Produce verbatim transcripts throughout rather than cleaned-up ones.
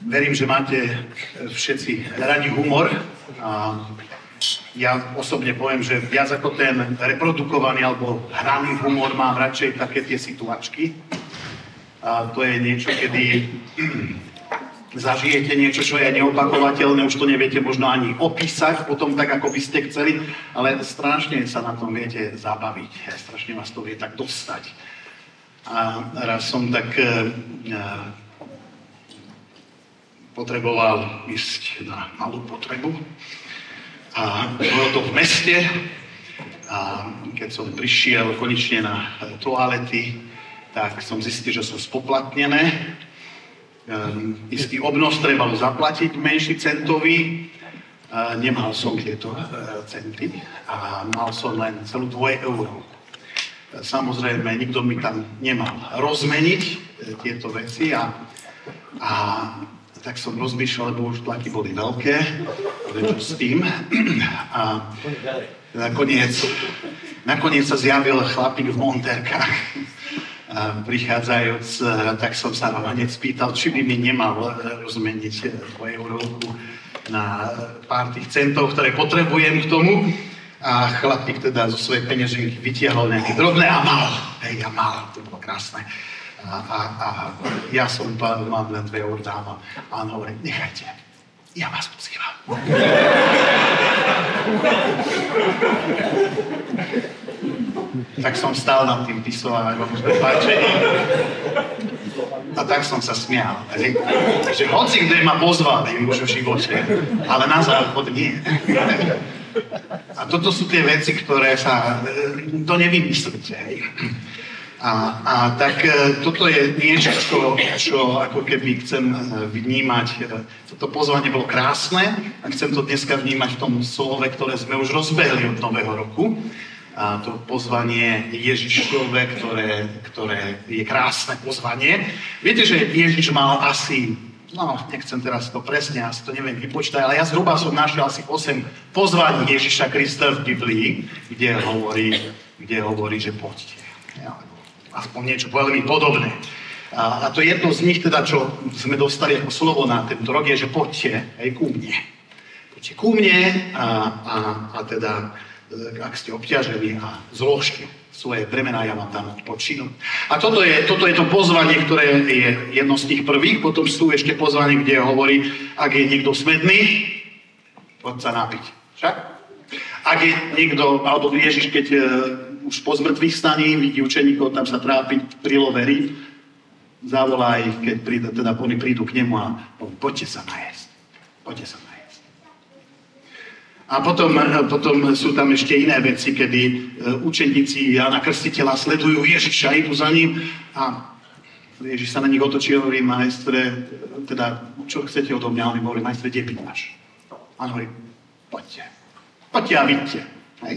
Verím, že máte všetci radi humor a ja osobne poviem, že viac ako ten reprodukovaný alebo hraný humor mám radšej také tie situačky. A to je niečo, kedy zažijete niečo, čo je neopakovateľné, už to neviete možno ani opísať potom tak, ako by ste chceli, ale strašne sa na tom viete zabaviť, strašne vás to vie tak dostať. A raz som tak uh, potreboval ísť na malú potrebu a bolo to v meste a keď som prišiel konečne na toalety, tak som zistil, že sú spoplatnené. Um, istý obnos trebalo zaplatiť menší centovi, uh, nemal som tieto uh, centy a mal som len celú dvoje euro. Uh, samozrejme, nikto mi tam nemal rozmeniť uh, tieto veci a, a tak som rozmýšľal, lebo už tlaky boli veľké, čo s tým. A nakoniec, nakoniec sa zjavil chlapík v monterkách. A prichádzajúc, tak som sa hneď spýtal, či by mi nemal rozmeniť dvoje euróku na pár tých centov, ktoré potrebujem k tomu. A chlapík teda zo svojej peňaženky vytiahol nejaké drobné a mal. Hej, ja mal, to bolo krásne. A, a, a ja som mal len dve eur dávam. A on hovorí, nechajte, ja vás posívam. Tak som stál nad tým pisovárom prepáčením a tak som sa smial. Že, že hoci kde ma pozvali už v živote, ale na záchod nie. A toto sú tie veci, ktoré sa... to nevymyslíte. A, a tak toto je niečo, čo, čo ako keby chcem vnímať. Toto pozvanie bolo krásne a chcem to dneska vnímať v tom slove, ktoré sme už rozbehli od nového roku. A to pozvanie Ježišové, ktoré, ktoré je krásne pozvanie. Viete, že Ježiš mal asi, no nechcem teraz to presne, asi to neviem vypočítať, ale ja zhruba som našiel asi osem pozvaní Ježiša Krista v Biblii, kde hovorí, kde hovorí že poďte. Aspoň niečo veľmi podobné. A, a to jedno z nich, teda, čo sme dostali ako slovo na tento rok, je, že poďte aj ku mne. Poďte ku mne a, a, a teda... ak ste obťažení a zložte svoje bremená, ja vám tam odpočinu. A toto je, toto je to pozvanie, ktoré je jedno z tých prvých, potom sú ešte pozvanie, kde hovorí, ak je niekto smedný, poď sa napiť. Však? Ak je niekto, alebo Ježiš, keď uh, už po zmrtvých staní vidí učeníkov, tam sa trápiť pri love rýb, zavolá ich, keď príde, teda oni prídu k nemu a povie, poďte sa najesť, poďte sa najesť. A potom, potom sú tam ešte iné veci, kedy učeníci Jana Krstiteľa sledujú Ježiša, idú za ním a Ježiš sa na nich otočí a hovorí, majstre, teda, čo chcete odo mňa? Oni hovorí, majstre, kde pýtaš? A on hovorí, poďte, poďte a vidíte. Hej.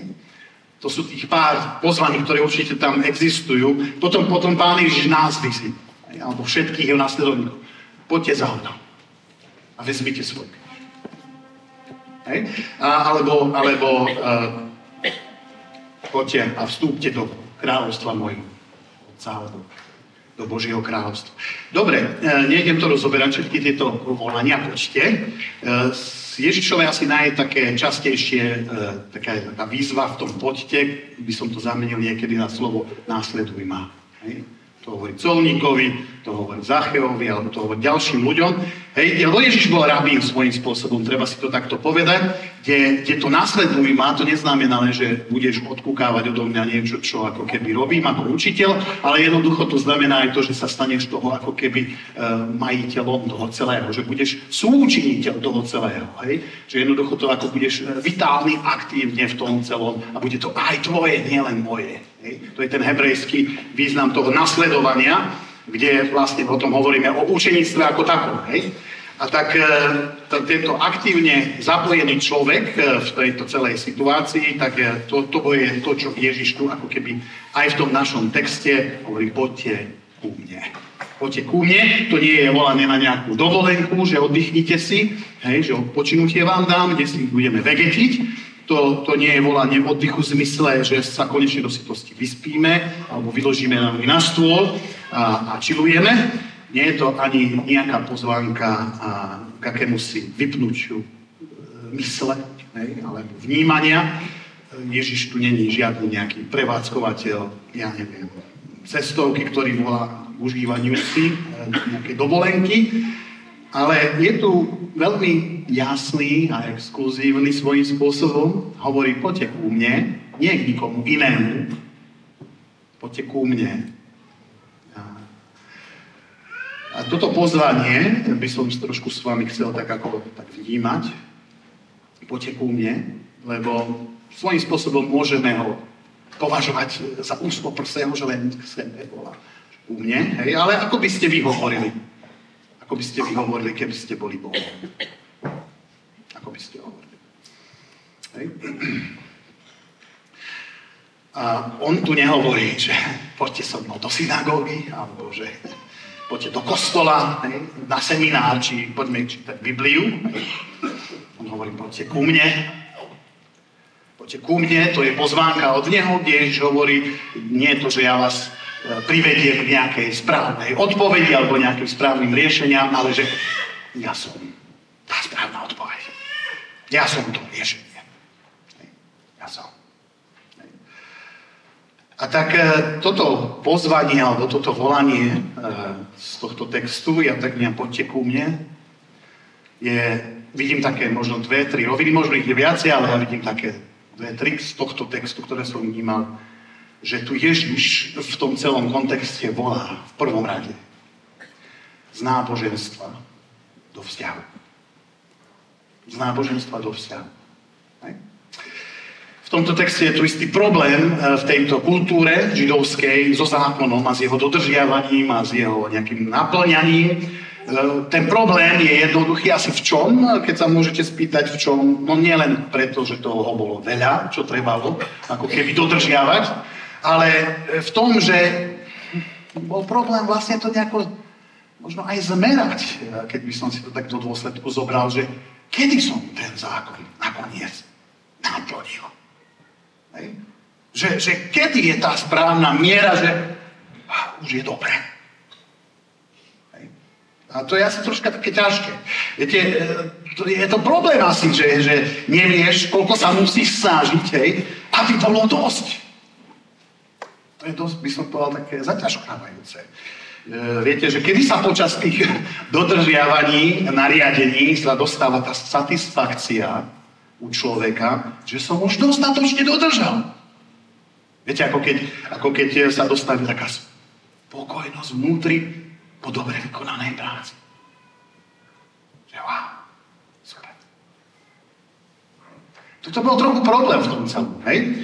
To sú tých pár pozvaní, ktoré určite tam existujú. Potom, potom pán Ježiš nás vyzýva, alebo všetkých jeho následovníkov. Poďte za mnou a vezmite svoj. Hej? A, alebo, alebo uh, poďte a vstúpte do kráľovstva mojho Otca, do, do Božieho kráľovstva. Dobre, uh, nejdem to rozoberať, všetky tieto volania, poďte. Uh, Ježišové asi naj také častejšie, uh, taká, taká výzva v tom poďte, by som to zamenil niekedy na slovo následuj ma. Hej? To hovorí colníkovi, to hovorí Zacheovi, alebo to hovorí ďalším ľuďom. Hej, Ježiš bol rabín svojím spôsobom, treba si to takto povedať, kde, kde to nasleduj ma, to neznamená len, že budeš odkúkávať odo mňa niečo, čo ako keby robím ako učiteľ, ale jednoducho to znamená aj to, že sa staneš toho ako keby e, majiteľom toho celého, že budeš súčiniteľ toho celého, hej? Že jednoducho to ako budeš vitálny, aktívne v tom celom a bude to aj tvoje, nielen moje. Hej. To je ten hebrejský význam toho nasledovania, kde vlastne potom hovoríme o učeníctve ako takom. Hej. A tak t- tento aktívne zapojený človek v tejto celej situácii, tak to, to je to, čo Ježiš tu ako keby aj v tom našom texte hovorí, poďte ku mne. Poďte ku mne, to nie je volané na nejakú dovolenku, že oddychnite si, hej, že odpočinutie vám dám, kde si budeme vegetiť. To, to nie je volanie oddychu v zmysle, že sa konečne do sitosti vyspíme alebo vyložíme na stôl a, a chillujeme. Nie je to ani nejaká pozvánka k akémusi vypnutiu mysle, ne, alebo vnímania. Ježiš tu není žiadny nejaký prevádzkovateľ, ja neviem, cestovky, ktorý volá k užívaniu si nejaké dovolenky, ale je tu veľmi jasný a exkluzívny svojím spôsobom. Hovorí, poďte ku mne, nie k nikomu inému, poďte ku mne. A toto pozvanie by som trošku s vami chcel tak ako tak vnímať. Poďte ku mne, lebo svojím spôsobom môžeme ho považovať za úzkoprsého, že len k sebe volá ku mne. Hej? Ale ako by ste vy hovorili? Ako by ste vy hovorili, keby ste boli Bohom? Ako by ste hovorili? Hej? A on tu nehovorí, že poďte so mnou do synagógy, alebo že poďte do kostola, na seminár, či poďme čítať Bibliu. On hovorí, poďte ku mne. Poďte ku mne, to je pozvánka od neho, kde Ježiš hovorí, nie to, že ja vás privediem k nejakej správnej odpovedi alebo nejakým správnym riešeniam, ale že ja som tá správna odpoveď. Ja som to riešenie. Ja som. A tak toto pozvanie, alebo toto volanie z tohto textu, ja tak nejak poďte ku mne, je, vidím také možno dve, tri roviny, možno ich je viacej, ale ja vidím také dve, tri z tohto textu, ktoré som vnímal, že tu Ježiš v tom celom kontexte volá v prvom rade z náboženstva do vzťahu. Z náboženstva do vzťahu. Hej? V tomto texte je tu istý problém v tejto kultúre židovskej so zákonom a s jeho dodržiavaním a s jeho nejakým naplňaním. Ten problém je jednoduchý asi v čom, keď sa môžete spýtať v čom, no nielen preto, že toho bolo veľa, čo trebalo ako keby dodržiavať, ale v tom, že bol problém vlastne to nejako možno aj zmerať, keď by som si to tak do dôsledku zobral, že kedy som ten zákon nakoniec naplnil. Že, že kedy je tá správna miera, že ah, už je dobré. Hej. A to je asi troška také ťažké. Viete, to, je to problém asi, že, že nevieš, koľko sa musíš snažiť, hej, aby bolo dosť. To je dosť, by som povedal, také zaťažkávajúce. Viete, že kedy sa počas tých dodržiavaní, nariadení sa dostáva tá satisfakcia u človeka, že som už dostatočne dodržal. Viete, ako keď, ako keď sa dostane taká spokojnosť vnútri po dobre vykonanej práci. Že wow, super. Toto bol trochu problém v tom celom, hej?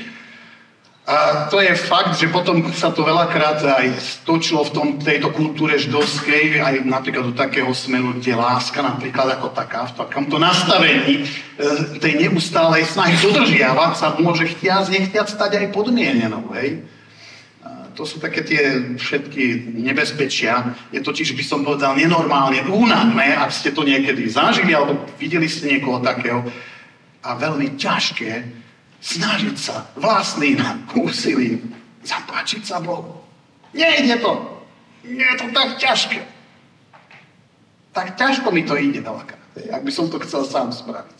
A to je fakt, že potom sa to veľakrát aj stočilo v tom, tejto kultúre židovskej, aj napríklad do takého smeru, kde láska napríklad ako taká, v takomto nastavení tej neustálej snahy dodržiavať sa môže chtiac, nechtiac stať aj podmienenou, hej. A to sú také tie všetky nebezpečia. Je totiž, by som povedal, nenormálne únavné, ak ste to niekedy zažili, alebo videli ste niekoho takého, a veľmi ťažké snažiť sa vlastným úsilím zapáčiť sa Bohu. Nejde to. Nie je to tak ťažké. Tak ťažko mi to ide veľakrát, ak by som to chcel sám spraviť.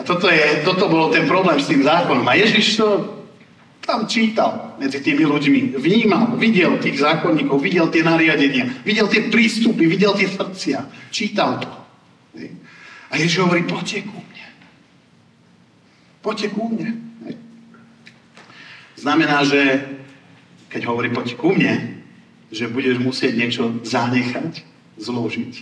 A toto, je, toto bolo ten problém s tým zákonom. A Ježiš to tam čítal medzi tými ľuďmi. Vnímal, videl tých zákonníkov, videl tie nariadenia, videl tie prístupy, videl tie srdcia. Čítal to. A Ježiš hovorí, poďte ku mne. Poďte ku mne. Znamená, že keď hovorí poď ku mne, že budeš musieť niečo zanechať, zložiť.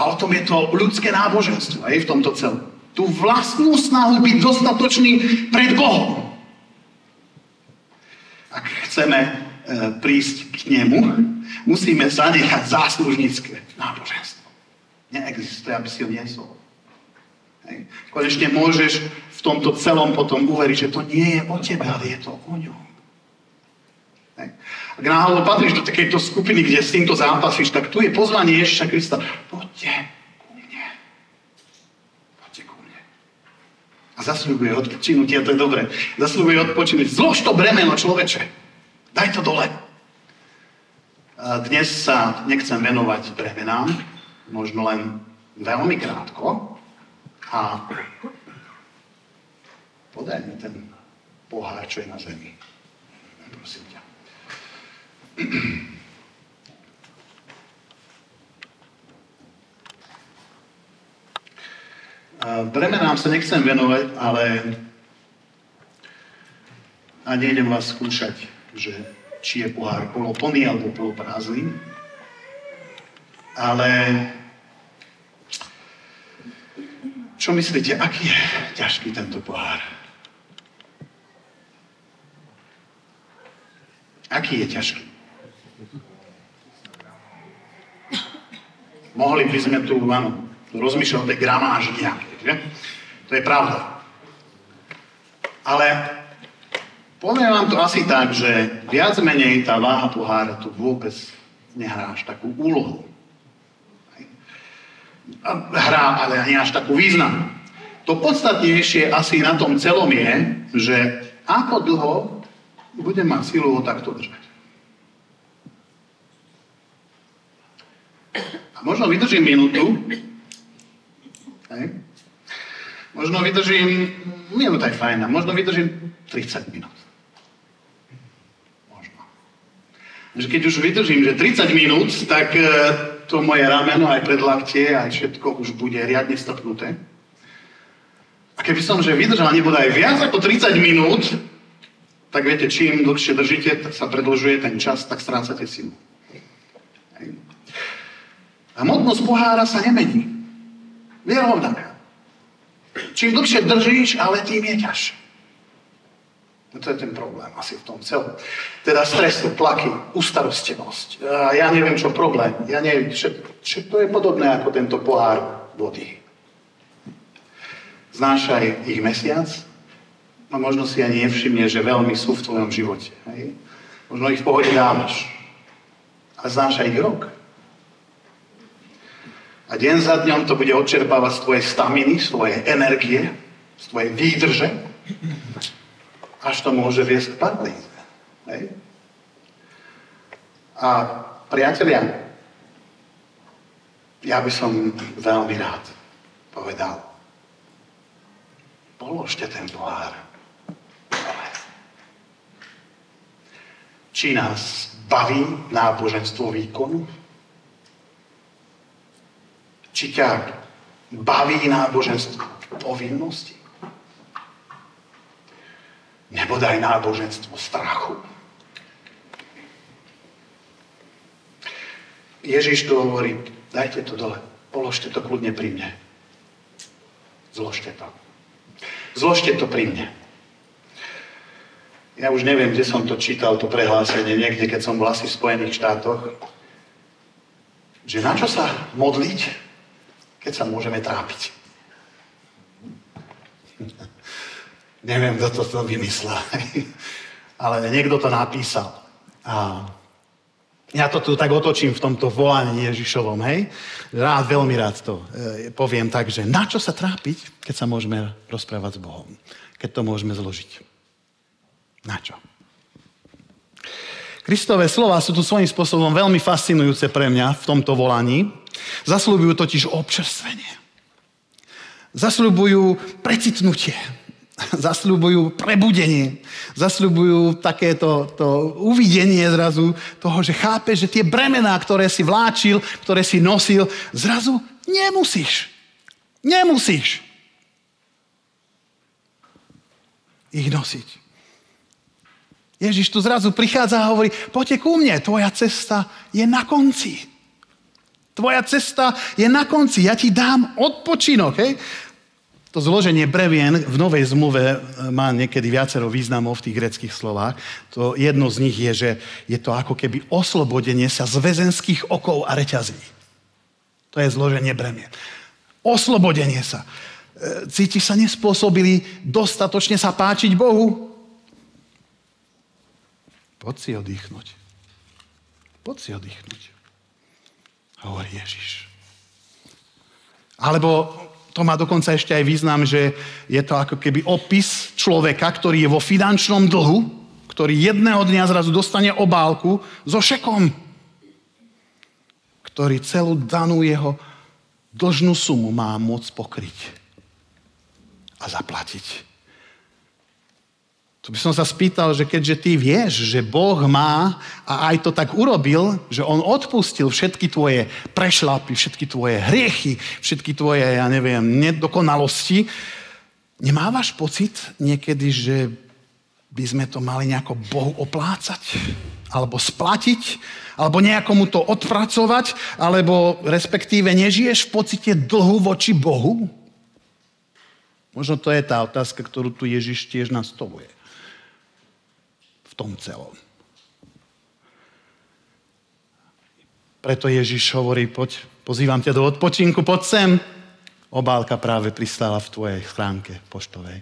A o tom je to ľudské náboženstvo, aj v tomto celom. Tú vlastnú snahu byť dostatočný pred Bohom. Ak chceme prísť k nemu, musíme zanechať záslužnícke náboženstvo. Neexistuje, aby si ho nesol. Konečne môžeš v tomto celom potom uveriť, že to nie je o tebe, ale je to o ňom. Ak náhodou patríš do takejto skupiny, kde s týmto zápasíš, tak tu je pozvanie Ježiša Krista. Poďte ku mne. Poďte ku mne. A zasľubuje odpočinutie, to je dobré. Zasľubuje odpočinutie. Zlož to bremeno, človeče. Daj to dole. A Dnes sa nechcem venovať bremenám, možno len veľmi krátko. A podaj mi ten pohár, čo je na zemi. Prosím ťa. Bremenám sa nechcem venovať, ale a nejdem vás skúšať, že či je pohár poloplný alebo poloprázdny. Ale čo myslíte, aký je ťažký tento pohár? Aký je ťažký? Mohli by sme tu, áno, rozmýšľať o tej gramáži nejakej, že? To je pravda. Ale poviem vám to asi tak, že viac menej tá váha pohára tu vôbec nehrá až takú úlohu. Hrá, ale ani až takú významnú. To podstatnejšie asi na tom celom je, že ako dlho budem mať silu ho takto držať. A možno vydržím minútu, hej? Možno vydržím, minúta je fajná, možno vydržím tridsať minút. Keď už vydržím, že tridsať minút, tak to moje rameno, aj predlaktie, aj všetko už bude riadne strpnuté. A keby som, že vydržal nebodaj viac ako tridsať minút, tak viete, čím dlhšie držíte, tak sa predĺžuje ten čas, tak strácate silu. A hmotnosť pohára sa nemení. Je rovnaká. Čím dlhšie držíš, ale tým je ťažšie. No to je ten problém asi v tom celom. Teda stres, tlaky, ustarostenosť. Ja neviem, čo problém. Ja neviem, všetko je podobné ako tento pohár vody. Znášaj ich mesiac a možno si ani nevšimne, že veľmi sú v tvojom živote. Hej? Možno ich v pohode dávaš. A znášaj ich rok. A deň za dňom to bude odčerpávať z tvojej staminy, z tvojej energie, z tvojej výdrže. Až to môže viesť k paralýze. A priatelia, ja by som veľmi rád povedal, položte ten pohár. Či nás baví náboženstvo výkonu? Či ťa baví náboženstvo povinnosti? Nebodaj náboženstvo strachu. Ježiš to hovorí, dajte to dole, položte to kľudne pri mne. Zložte to. Zložte to pri mne. Ja už neviem, kde som to čítal, to prehlásenie, niekde, keď som bol asi v Spojených štátoch, že na čo sa modliť, keď sa môžeme trápiť. Neviem, kto to vymyslel, ale niekto to napísal. A ja to tu tak otočím v tomto volaní Ježišovom, hej? Rád, veľmi rád to e, poviem tak, že na čo sa trápiť, keď sa môžeme rozprávať s Bohom? Keď to môžeme zložiť. Na čo? Kristové slova sú tu svojím spôsobom veľmi fascinujúce pre mňa v tomto volaní. Zasľubujú totiž občerstvenie. Zasľubujú precitnutie. Zasľubujú prebudenie, zasľubujú takéto to uvidenie zrazu toho, že chápeš, že tie bremená, ktoré si vláčil, ktoré si nosil, zrazu nemusíš. Nemusíš ich nosiť. Ježiš tu zrazu prichádza a hovorí, poďte ku mne, tvoja cesta je na konci. Tvoja cesta je na konci, ja ti dám odpočinok, hej? To zloženie brevien v Novej zmluve má niekedy viacero významov v tých gréckych slovách. To jedno z nich je, že je to ako keby oslobodenie sa z väzenských okov a reťazí. To je zloženie brevien. Oslobodenie sa. Cítiš sa nespôsobili dostatočne sa páčiť Bohu? Poď si oddychnúť. Poď si oddychnúť. Hovorí Ježiš. Alebo to má dokonca ešte aj význam, že je to ako keby opis človeka, ktorý je vo finančnom dlhu, ktorý jedného dňa zrazu dostane obálku so šekom. ktorý celú danú jeho dlžnú sumu má môcť pokryť a zaplatiť. Tu by som sa spýtal, že keďže ty vieš, že Boh má a aj to tak urobil, že on odpustil všetky tvoje prešľapy, všetky tvoje hriechy, všetky tvoje, ja neviem, nedokonalosti, nemávaš pocit niekedy, že by sme to mali nejako Bohu oplácať? Alebo splatiť? Alebo nejakomu to odpracovať? Alebo respektíve nežiješ v pocite dlhu voči Bohu? Možno to je tá otázka, ktorú tu Ježiš tiež nastavuje. Tom celom. Preto Ježiš hovorí, poď, pozývam ťa do odpočinku, poď sem. Obálka práve pristála v tvojej schránke poštovej.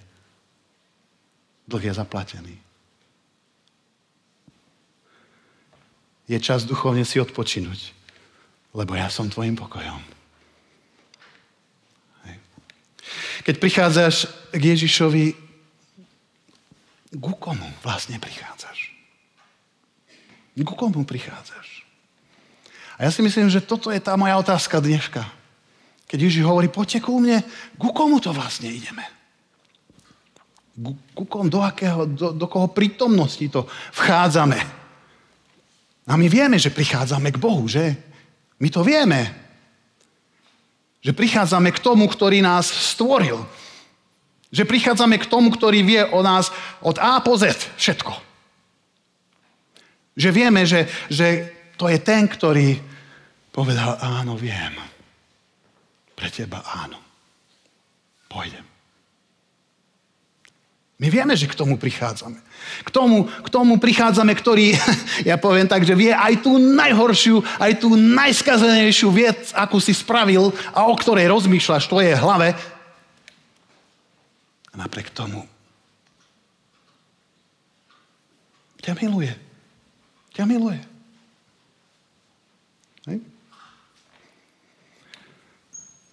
Dlh je zaplatený. Je čas duchovne si odpočinúť, lebo ja som tvojim pokojom. Hej. Keď prichádzaš k Ježišovi, ku komu vlastne prichádzaš? Ku komu prichádzaš? A ja si myslím, že toto je tá moja otázka dneška. Keď Ježiš hovorí, poďte ku mne, ku komu to vlastne ideme? Ku, ku komu, do, akého, do, do koho prítomnosti to vchádzame? A my vieme, že prichádzame k Bohu, že? My to vieme. Že prichádzame k tomu, ktorý nás stvoril. Že prichádzame k tomu, ktorý vie o nás od A po Z všetko. Že vieme, že, že to je ten, ktorý povedal, áno, viem. Pre teba áno. Pôjdem. My vieme, že k tomu prichádzame. K tomu, k tomu prichádzame, ktorý, ja poviem tak, že vie aj tú najhoršiu, aj tú najskazenejšiu vec, akú si spravil a o ktorej rozmýšľaš v tvojej hlave, napriek tomu ťa miluje. Ťa miluje. Hej?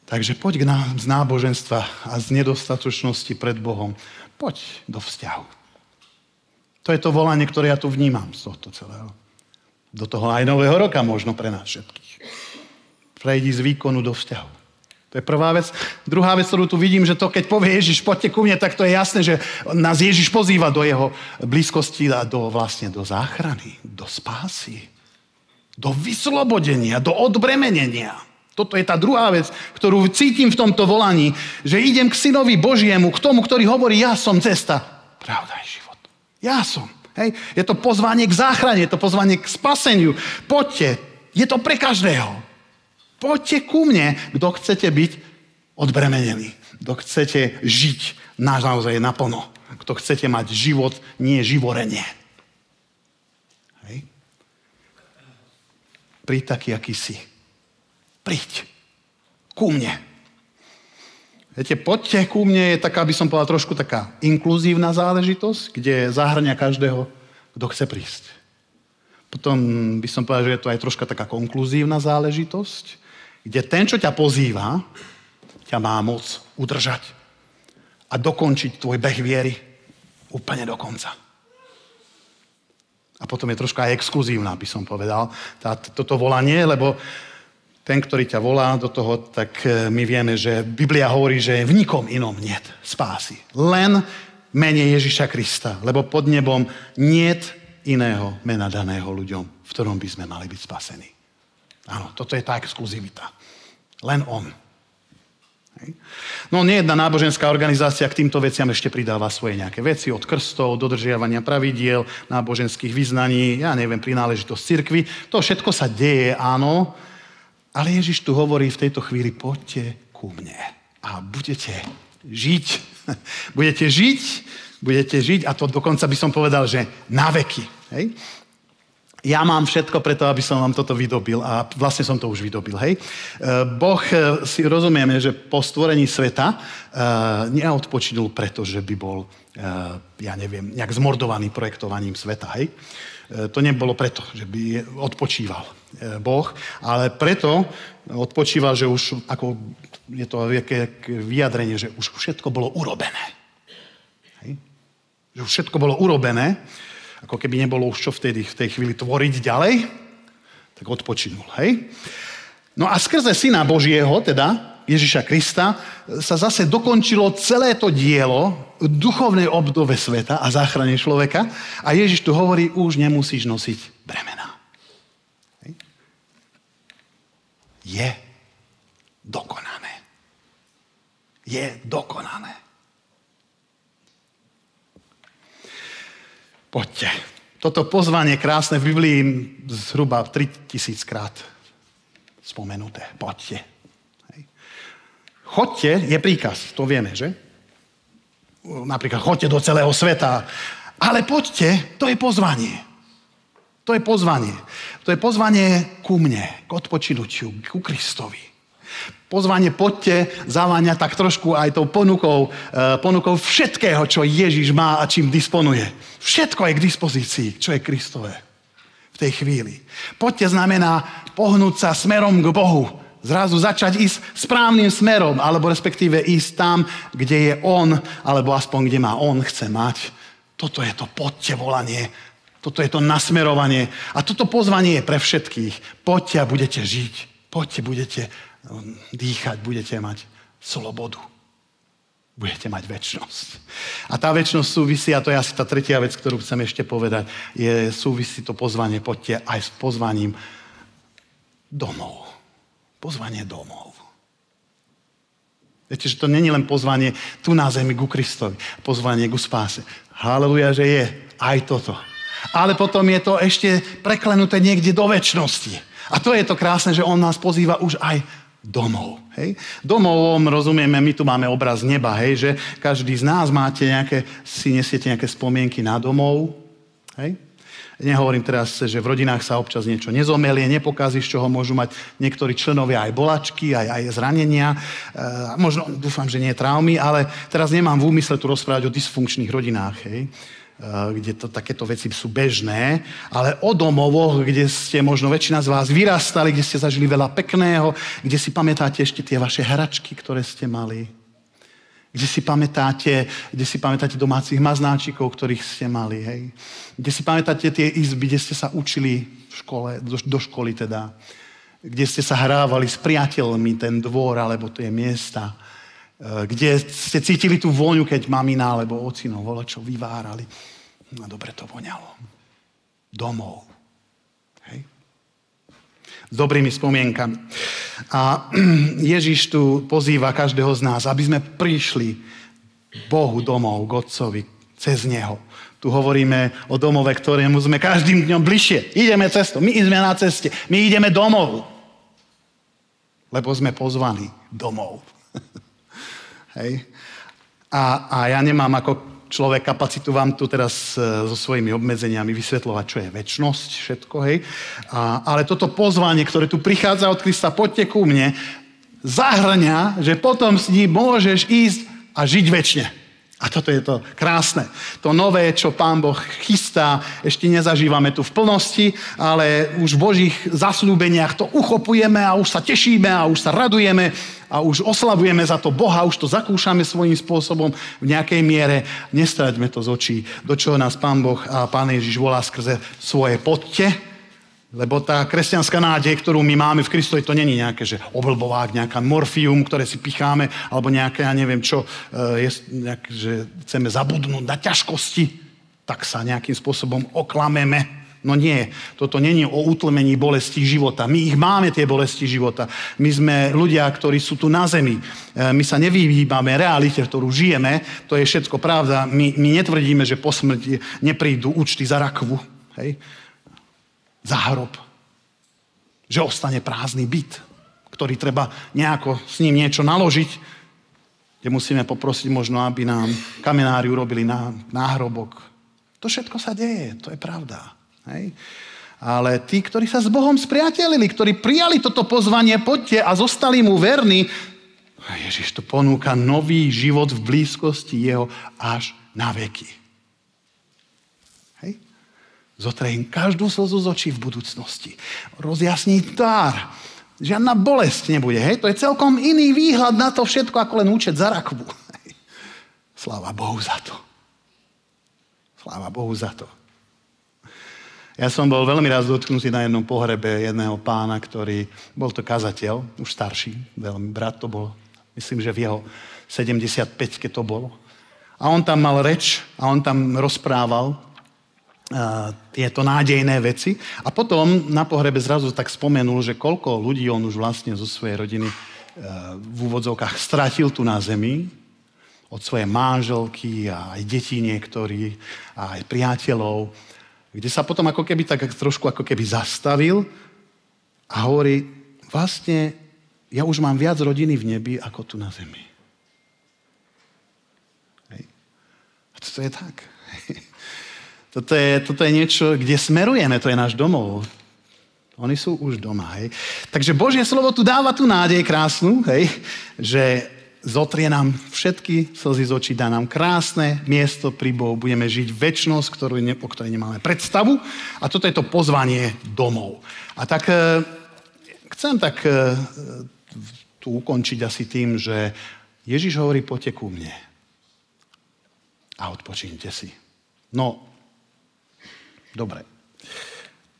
Takže poď k nám z náboženstva a z nedostatočnosti pred Bohom. Poď do vzťahu. To je to volanie, ktoré ja tu vnímam z tohto celého. Do toho aj nového roka možno pre nás všetkých. Prejdi z výkonu do vzťahu. To je prvá vec. Druhá vec, ktorú tu vidím, že to, keď povie Ježiš, poďte ku mne, tak to je jasné, že nás Ježiš pozýva do jeho blízkosti a do, vlastne do záchrany, do spásy, do vyslobodenia, do odbremenenia. Toto je tá druhá vec, ktorú cítim v tomto volaní, že idem k synovi Božiemu, k tomu, ktorý hovorí, ja som cesta, pravda je život. Ja som. Hej? Je to pozvanie k záchrane, je to pozvanie k spaseniu. Poďte. Je to pre každého. Poďte ku mne, kto chcete byť odbremenený, kto chcete žiť naozaj naplno, kto chcete mať život, nie živorenie. Hej. Príď taký, aký si. Príď ku mne. Viete, poďte ku mne je taká, by som povedal, trošku taká inkluzívna záležitosť, kde zahrňa každého, kto chce prísť. Potom by som povedal, že je to aj troška taká konkluzívna záležitosť, kde ten, čo ťa pozýva, ťa má moc udržať a dokončiť tvoj beh viery úplne do konca. A potom je troška aj exkluzívna, by som povedal, tá, toto volanie, lebo ten, ktorý ťa volá do toho, tak my vieme, že Biblia hovorí, že v nikom inom niet spásy. Len mene Ježiša Krista, lebo pod nebom niet iného mena daného ľuďom, v ktorom by sme mali byť spasení. Áno, toto je tá exkluzivita. Len on. Hej. No nejedna náboženská organizácia k týmto veciam ešte pridáva svoje nejaké veci, od krstov, dodržiavania pravidiel, náboženských vyznaní, ja neviem, prináležitosť cirkvi. To všetko sa deje, áno, ale Ježiš tu hovorí v tejto chvíli, poďte ku mne a budete žiť. budete žiť, budete žiť a to dokonca by som povedal, že na veky. Hej. Ja mám všetko preto, aby som vám toto vydobil a vlastne som to už vydobil, hej. Boh, si rozumieme, že po stvorení sveta neodpočinul preto, že by bol, ja neviem, nejak zmordovaný projektovaním sveta, hej. To nebolo preto, že by odpočíval Boh, ale preto odpočíval, že už, ako je to vyjadrenie, že už všetko bolo urobené. Hej. Že už všetko bolo urobené, ako keby nebolo už čo vtedy v tej chvíli tvoriť ďalej, tak odpočinul, hej? No a skrze Syna Božieho, teda Ježiša Krista, sa zase dokončilo celé to dielo v duchovnej obdove sveta a záchrane človeka. A Ježiš tu hovorí, už nemusíš nosiť bremená. Je dokonané. Je dokonané. Poďte. Toto pozvanie krásne v Biblii zhruba tritisíc krát spomenuté. Poďte. Chodte je príkaz, to vieme, že? Napríklad chodte do celého sveta. Ale poďte, to je pozvanie. To je pozvanie. To je pozvanie ku mne, k odpočinutiu, ku Kristovi. Pozvanie poďte zaváňa tak trošku aj tou ponukou, ponukou všetkého, čo Ježiš má a čím disponuje. Všetko je k dispozícii, čo je Kristové v tej chvíli. Poďte znamená pohnúť sa smerom k Bohu. Zrazu začať ísť správnym smerom, alebo respektíve ísť tam, kde je on, alebo aspoň kde má on, chce mať. Toto je to poďte volanie, toto je to nasmerovanie. A toto pozvanie je pre všetkých. Poďte a budete žiť. Poďte, budete dýchať, budete mať slobodu. Budete mať večnosť. A tá večnosť súvisí, a to je asi tá tretia vec, ktorú chcem ešte povedať, je súvisí to pozvanie poďte aj s pozvaním domov. Pozvanie domov. Viete, že to není len pozvanie tu na zemi ku Kristovi, pozvanie ku spáse. Haleluja, že je aj toto. Ale potom je to ešte preklenuté niekde do večnosti. A to je to krásne, že on nás pozýva už aj domov. Hej? Domovom rozumieme, my tu máme obraz neba, hej? Že každý z nás máte nejaké, si nesiete nejaké spomienky na domov. Hej? Nehovorím teraz, že v rodinách sa občas niečo nezomelie, nepokazí, z čoho môžu mať niektorí členovia aj bolačky, aj, aj zranenia. E, možno, dúfam, že nie traumy, ale teraz nemám v úmysle tu rozprávať o dysfunkčných rodinách, hej, e, kde to, takéto veci sú bežné, ale o domovoch, kde ste možno väčšina z vás vyrastali, kde ste zažili veľa pekného, kde si pamätáte ešte tie vaše hračky, ktoré ste mali, kde si pamätáte, kde si pamätáte domácich maznáčikov, ktorých ste mali, hej. Kde si pamätáte tie izby, kde ste sa učili v škole, do, do školy teda. Kde ste sa hrávali s priateľmi, ten dvor, alebo tie miesta. Kde ste cítili tú vôňu, keď mamina, alebo ocino, volačo vyvárali. No dobre to voňalo. Domov. Hej. S dobrými spomienkami. A Ježiš tu pozýva každého z nás, aby sme prišli Bohu domov, k Otcovi, cez Neho. Tu hovoríme o domove, ktorému sme každým dňom bližšie. Ideme cestou, my sme na ceste, my ideme domov. Lebo sme pozvaní domov. Hej. A, a ja nemám ako človek kapacitu vám tu teraz so svojimi obmedzeniami vysvetľovať, čo je večnosť, všetko, hej. A, ale toto pozvanie, ktoré tu prichádza od Krista, poďte ku mne, zahrňa, že potom s ním môžeš ísť a žiť večne. A toto je to krásne. To nové, čo Pán Boh chystá, ešte nezažívame tu v plnosti, ale už v Božích zasľúbeniach to uchopujeme a už sa tešíme a už sa radujeme a už oslavujeme za to Boha, už to zakúšame svojím spôsobom v nejakej miere. Nestraťme to z očí, do čoho nás Pán Boh a Pán Ježiš volá skrze svoje poďte, lebo tá kresťanská nádej, ktorú my máme v Kristovi, to není nejaké, že oblbovák, nejaká morfium, ktoré si picháme, alebo nejaké, ja neviem čo, je, nejak, že chceme zabudnúť na ťažkosti, tak sa nejakým spôsobom oklameme. No nie, toto nie je o utlmení bolesti života. My ich máme, tie bolesti života. My sme ľudia, ktorí sú tu na zemi. My sa nevyhýbame realite, ktorú žijeme. To je všetko pravda. My, my netvrdíme, že po smrti neprídu účty za rakvu, hej? Za hrob. Že ostane prázdny byt, ktorý treba nejako s ním niečo naložiť. Kde musíme poprosiť možno, aby nám kamenári urobili náhrobok. To všetko sa deje, to je pravda. Hej. Ale tí, ktorí sa s Bohom spriatelili, ktorí prijali toto pozvanie, poďte a zostali mu verní, Ježiš tu ponúka nový život v blízkosti jeho až na veky. Hej. Zotriem každú slzu z očí v budúcnosti. Rozjasní tvár. Žiadna bolesť nebude. Hej. To je celkom iný výhľad na to všetko, ako len účet za rakvu. Hej. Sláva Bohu za to. Sláva Bohu za to. Ja som bol veľmi raz dotknutý na jednom pohrebe jedného pána, ktorý, bol to kazateľ, už starší, veľmi brat to bol, myslím, že v jeho sedemdesiatpäťke to bolo. A on tam mal reč a on tam rozprával uh, tieto nádejné veci. A potom na pohrebe zrazu tak spomenul, že koľko ľudí on už vlastne zo svojej rodiny uh, v úvodzovkách stratil tu na zemi, od svojej manželky a aj detí niektorí, a aj priateľov, kde sa potom ako keby tak trošku ako keby zastavil a hovorí, vlastne ja už mám viac rodiny v nebi ako tu na zemi. Hej. A toto je tak. Toto je, toto je niečo, kde smerujeme, to je náš domov. Oni sú už doma. Hej. Takže Božie slovo tu dáva tú nádej krásnu, hej, že zotrie nám všetky slzy z očí, dá nám krásne miesto pri Bohu. Budeme žiť večnosť, ktorú, o ktorej nemáme predstavu. A toto je to pozvanie domov. A tak e, chcem tak e, tu ukončiť asi tým, že Ježiš hovorí, poďte ku mne a odpočíňte si. No, dobre.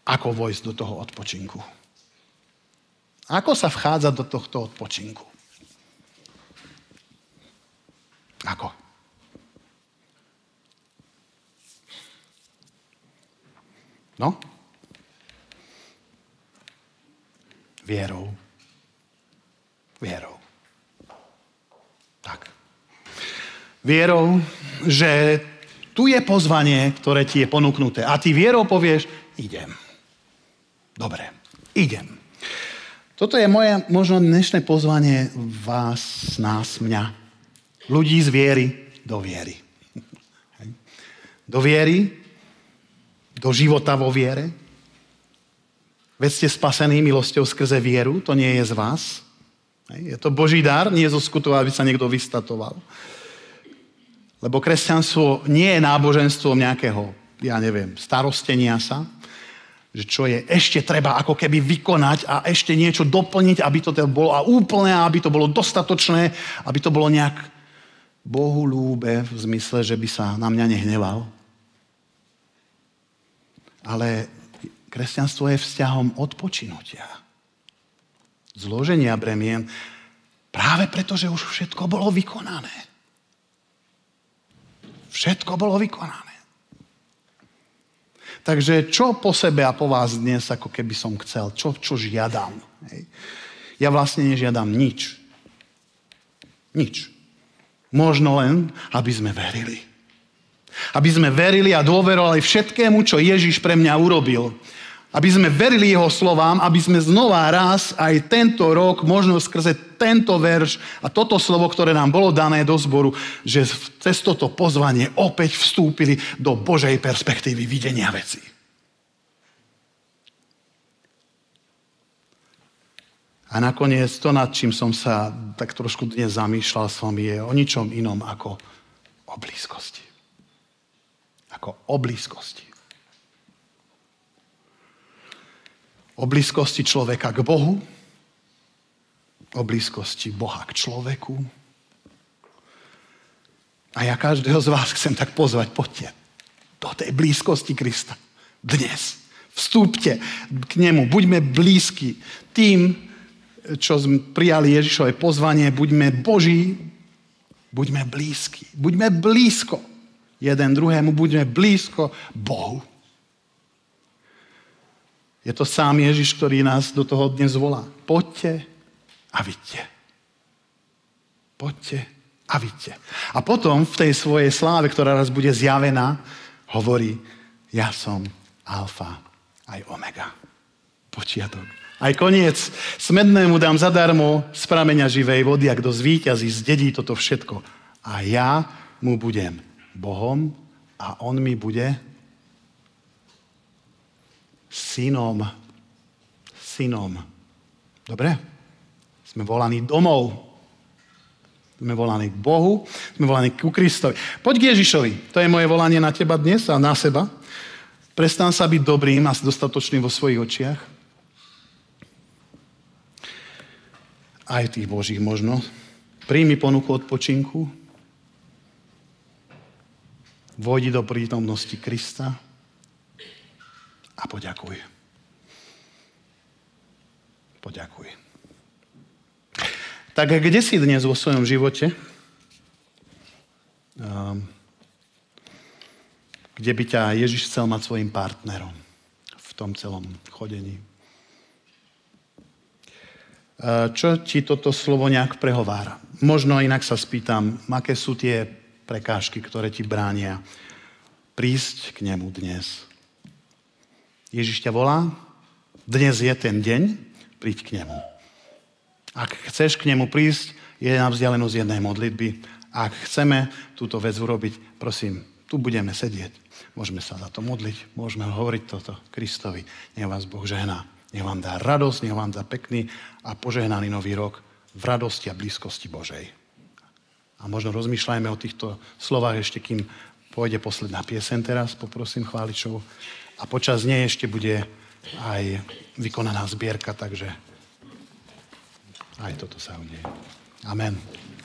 Ako vojsť do toho odpočinku? Ako sa vchádza do tohto odpočinku? Ako? No? Vierou. Vierou. Tak. Vierou, že tu je pozvanie, ktoré ti je ponúknuté. A ty vierou povieš, idem. Dobre, idem. Toto je moje možno dnešné pozvanie vás, nás, mňa. Ľudí z viery do viery. Do viery, do života vo viere. Veď ste spasení milosťou skrze vieru, to nie je z vás. Je to Boží dar, nie zo skutu, aby sa niekto vystatoval. Lebo kresťanstvo nie je náboženstvom nejakého, ja neviem, starostenia sa, že čo je ešte treba ako keby vykonať a ešte niečo doplniť, aby to bolo a úplné, aby to bolo dostatočné, aby to bolo nejak Bohu ľúbe, v zmysle, že by sa na mňa nehneval. Ale kresťanstvo je vzťahom odpočinutia. Zloženia bremien. Práve preto, že už všetko bolo vykonané. Všetko bolo vykonané. Takže čo po sebe a po vás dnes, ako keby som chcel? Čo, čo žiadam? Hej. Ja vlastne nežiadam nič. Nič. Možno len, aby sme verili. Aby sme verili a dôverovali všetkému, čo Ježiš pre mňa urobil. Aby sme verili jeho slovám, aby sme znova raz aj tento rok, možno skrze tento verš a toto slovo, ktoré nám bolo dané do zboru, že cez toto pozvanie opäť vstúpili do Božej perspektívy videnia vecí. A nakoniec to, nad čím som sa tak trošku dnes zamýšľal s vami, je o ničom inom ako o blízkosti. Ako o blízkosti. O blízkosti človeka k Bohu, o blízkosti Boha k človeku. A ja každého z vás chcem tak pozvať, poďte do tej blízkosti Krista. Dnes. Vstúpte k nemu. Buďme blízki tým, čo sme prijali Ježišové pozvanie, buďme Boží, buďme blízki. Buďme blízko jeden druhému, buďme blízko Bohu. Je to sám Ježiš, ktorý nás do toho dnes volá. Poďte a vidíte. Poďte a vidíte. A potom v tej svojej sláve, ktorá raz bude zjavená, hovorí, ja som alfa aj omega. Počiatok. Aj koniec. Smednému dám zadarmo z prameňa živej vody a kto zvíťazí, zdedí toto všetko. A ja mu budem Bohom a on mi bude synom. Synom. Dobre? Sme volaní domov. Sme volaní k Bohu, sme volaní ku Kristovi. Poď k Ježišovi. To je moje volanie na teba dnes a na seba. Prestan sa byť dobrým a dostatočným vo svojich očiach. Aj tých Božích možno. Príjmi ponuku odpočinku. Vojdi do prítomnosti Krista. A a poďakuj. Poďakuj. Tak kde si dnes vo svojom živote? Kde by ťa Ježiš chcel mať svojim partnerom v tom celom chodení? Čo ti toto slovo nejak prehovára? Možno inak sa spýtam, aké sú tie prekážky, ktoré ti bránia prísť k nemu dnes? Ježiš ťa volá, dnes je ten deň, príď k nemu. Ak chceš k nemu prísť, je na vzdialenosť jednej modlitby. Ak chceme túto vec urobiť, prosím, tu budeme sedieť. Môžeme sa za to modliť, môžeme hovoriť toto Kristovi. Nech vás Boh žehná, nech vám dá radosť, nech vám dá pekný a požehnaný nový rok v radosti a blízkosti Božej. A možno rozmýšľajme o týchto slovách ešte, kým pôjde posledná pieseň teraz, poprosím chváličov. A počas nej ešte bude aj vykonaná zbierka, takže aj toto sa udeje. Amen.